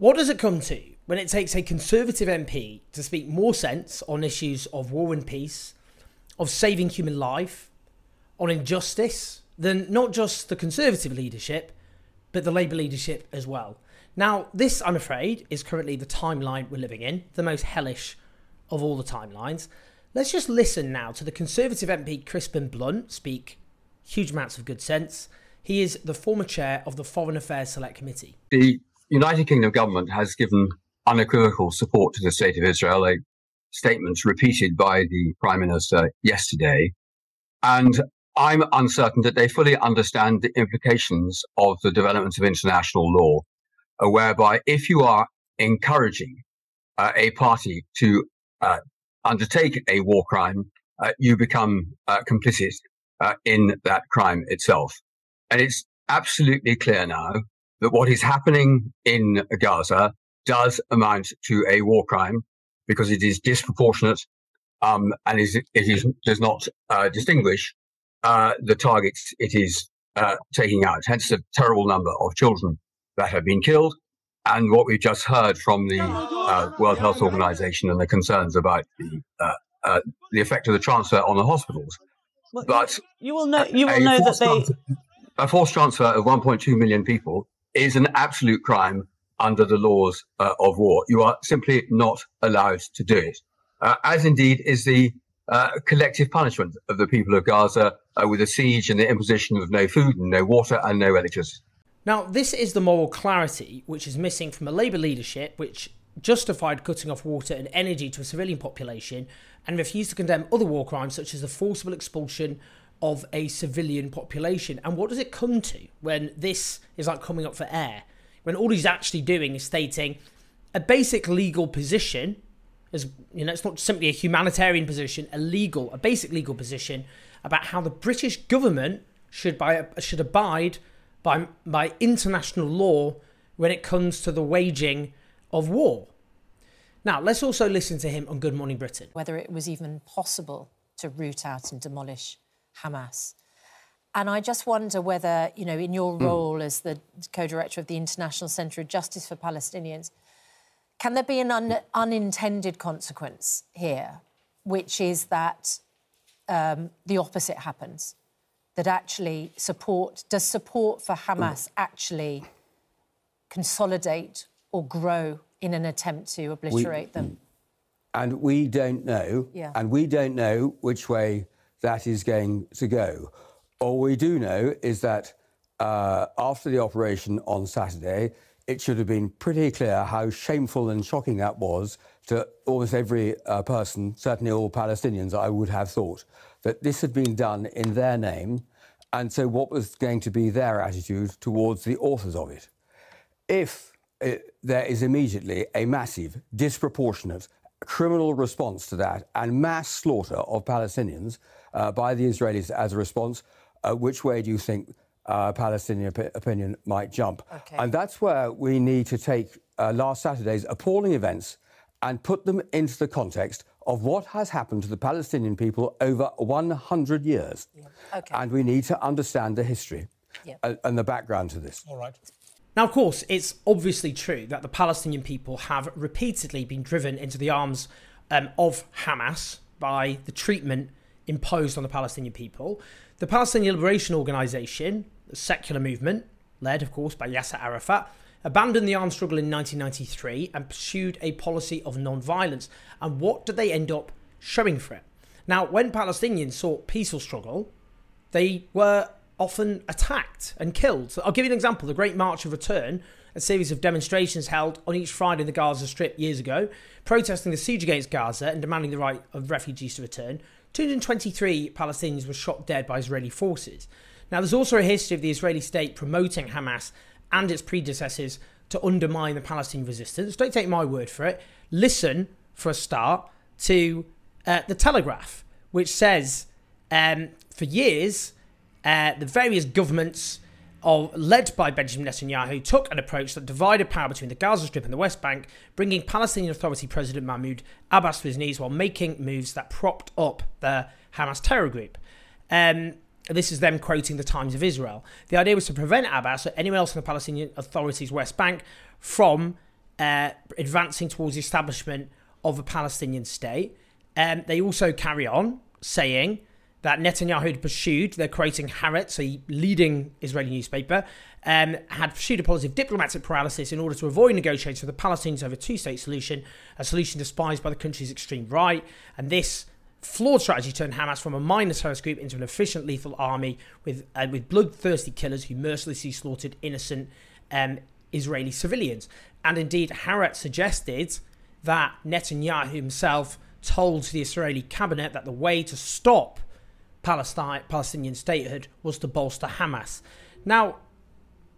What does it come to when it takes a Conservative MP to speak more sense on issues of war and peace, of saving human life, on injustice, than not just the Conservative leadership, but the Labour leadership as well? Now, this, I'm afraid, is currently the timeline we're living in, the most hellish of all the timelines. Let's just listen now to the Conservative MP Crispin Blunt speak huge amounts of good sense. He is the former chair of the Foreign Affairs Select Committee. The United Kingdom government has given unequivocal support to the State of Israel, a statement repeated by the Prime Minister yesterday, and I'm uncertain that they fully understand the implications of the developments of international law, whereby if you are encouraging a party to undertake a war crime, you become complicit in that crime itself. And it's absolutely clear now that what is happening in Gaza does amount to a war crime because it is disproportionate and does not distinguish the targets it is taking out, hence the terrible number of children that have been killed, and what we've just heard from the World Health Organization and the concerns about the effect of the transfer on the hospitals. Well, but you will know that a forced transfer of 1.2 million people is an absolute crime under the laws of war. You are simply not allowed to do it, as indeed is the collective punishment of the people of Gaza with a siege and the imposition of no food and no water and no electricity. Now, this is the moral clarity which is missing from the Labour leadership, which justified cutting off water and energy to a civilian population and refused to condemn other war crimes such as the forcible expulsion of a civilian population. And what does it come to when this is like coming up for air, when all he's actually doing is stating a basic legal position? As you know, it's not simply a humanitarian position, a basic legal position about how the British government should abide by international law when it comes to the waging of war. Now, let's also listen to him on Good Morning Britain. Whether it was even possible to root out and demolish Hamas. And I just wonder whether, you know, in your role as the co-director of the International Center of Justice for Palestinians, can there be an unintended consequence here, which is that the opposite happens? That actually does support for Hamas actually consolidate or grow in an attempt to obliterate them? And we don't know. Yeah. And we don't know which way that is going to go. All we do know is that after the operation on Saturday, it should have been pretty clear how shameful and shocking that was to almost every person, certainly all Palestinians, I would have thought, that this had been done in their name, and so what was going to be their attitude towards the authors of it? If there is immediately a massive, disproportionate criminal response to that and mass slaughter of Palestinians by the Israelis as a response, which way do you think Palestinian opinion might jump? Okay. And that's where we need to take last Saturday's appalling events and put them into the context of what has happened to the Palestinian people over 100 years. Yeah. Okay. And we need to understand the history and the background to this. All right. Now, of course, it's obviously true that the Palestinian people have repeatedly been driven into the arms of Hamas by the treatment imposed on the Palestinian people. The Palestinian Liberation Organization, a secular movement, led, of course, by Yasser Arafat, abandoned the armed struggle in 1993 and pursued a policy of non-violence. And what did they end up showing for it? Now, when Palestinians sought peaceful struggle, they were often attacked and killed. So I'll give you an example. The Great March of Return, a series of demonstrations held on each Friday in the Gaza Strip years ago, protesting the siege against Gaza and demanding the right of refugees to return, 223 Palestinians were shot dead by Israeli forces. Now, there's also a history of the Israeli state promoting Hamas and its predecessors to undermine the Palestinian resistance. Don't take my word for it. Listen, for a start, to The Telegraph, which says for years the various governments led by Benjamin Netanyahu took an approach that divided power between the Gaza Strip and the West Bank, bringing Palestinian Authority President Mahmoud Abbas to his knees while making moves that propped up the Hamas terror group. This is them quoting the Times of Israel. The idea was to prevent Abbas or anyone else in the Palestinian Authority's West Bank from advancing towards the establishment of a Palestinian state. They also carry on saying that Netanyahu had pursued, they're quoting Haaretz, a leading Israeli newspaper, had pursued a policy of diplomatic paralysis in order to avoid negotiations with the Palestinians over a two-state solution, a solution despised by the country's extreme right. And this flawed strategy turned Hamas from a minor terrorist group into an efficient, lethal army with bloodthirsty killers who mercilessly slaughtered innocent Israeli civilians. And indeed, Haaretz suggested that Netanyahu himself told the Israeli cabinet that the way to stop Palestinian statehood was to bolster Hamas. Now,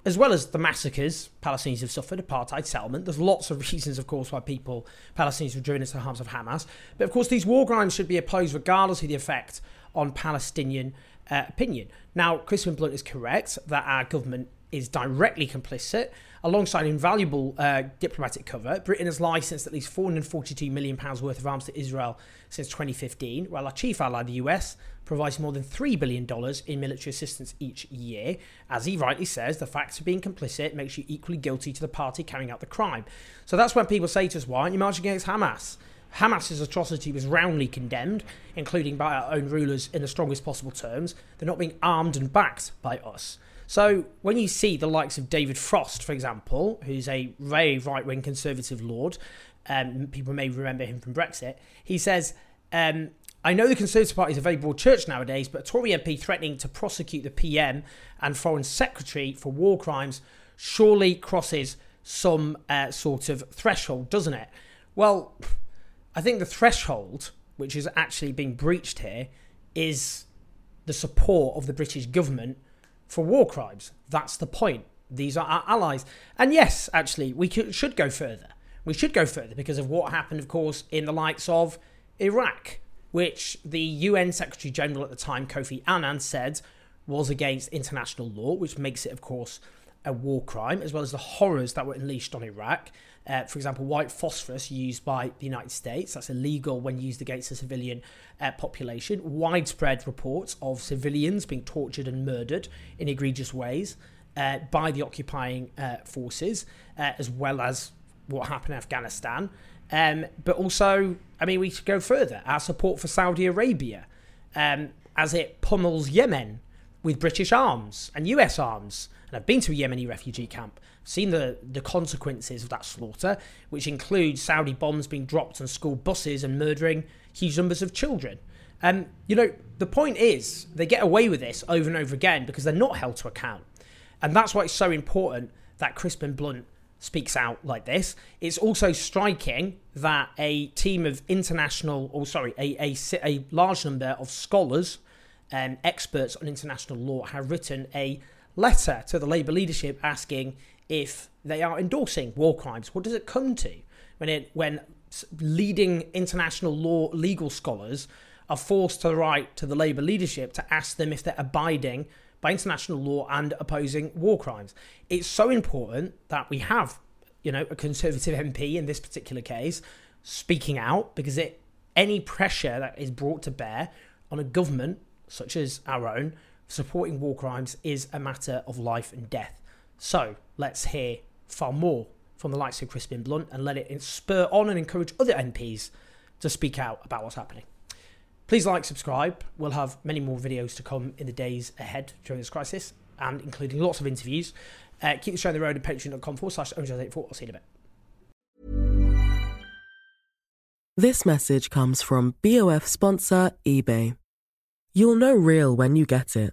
as well as the massacres Palestinians have suffered, apartheid settlement, there's lots of reasons, of course, why Palestinians were driven into the arms of Hamas. But of course, these war crimes should be opposed regardless of the effect on Palestinian opinion. Now, Crispin Blunt is correct that our government is directly complicit. Alongside invaluable diplomatic cover, Britain has licensed at least £442 million worth of arms to Israel since 2015, while our chief ally, the US, provides more than $3 billion in military assistance each year. As he rightly says, the fact of being complicit makes you equally guilty to the party carrying out the crime. So that's when people say to us, why aren't you marching against Hamas? Hamas's atrocity was roundly condemned, including by our own rulers in the strongest possible terms. They're not being armed and backed by us. So when you see the likes of David Frost, for example, who's a very right-wing conservative lord, people may remember him from Brexit, he says, I know the Conservative Party is a very broad church nowadays, but a Tory MP threatening to prosecute the PM and Foreign Secretary for war crimes surely crosses some sort of threshold, doesn't it? Well, I think the threshold, which is actually being breached here, is the support of the British government for war crimes. That's the point. These are our allies. And yes, actually, we should go further. We should go further because of what happened, of course, in the likes of Iraq, which the UN Secretary General at the time, Kofi Annan, said was against international law, which makes it, of course, a war crime, as well as the horrors that were unleashed on Iraq. For example, white phosphorus used by the United States. That's illegal when used against a civilian population. Widespread reports of civilians being tortured and murdered in egregious ways by the occupying forces, as well as what happened in Afghanistan. But also, I mean, we should go further. Our support for Saudi Arabia as it pummels Yemen with British arms and US arms. And I've been to a Yemeni refugee camp, seen the consequences of that slaughter, which includes Saudi bombs being dropped on school buses and murdering huge numbers of children. You know, the point is, they get away with this over and over again because they're not held to account. And that's why it's so important that Crispin Blunt speaks out like this. It's also striking that a team of a large number of scholars and experts on international law have written a letter to the Labour leadership asking if they are endorsing war crimes. What does it come to when leading international law legal scholars are forced to write to the Labour leadership to ask them if they're abiding by international law and opposing war crimes? It's so important that we have, you know, a Conservative MP in this particular case speaking out, because any pressure that is brought to bear on a government such as our own supporting war crimes is a matter of life and death. So let's hear far more from the likes of Crispin Blunt and let it spur on and encourage other MPs to speak out about what's happening. Please like, subscribe. We'll have many more videos to come in the days ahead during this crisis, and including lots of interviews. Keep the show on the road at patreon.com/OwnJazz84. I'll see you in a bit. This message comes from BOF sponsor eBay. You'll know real when you get it.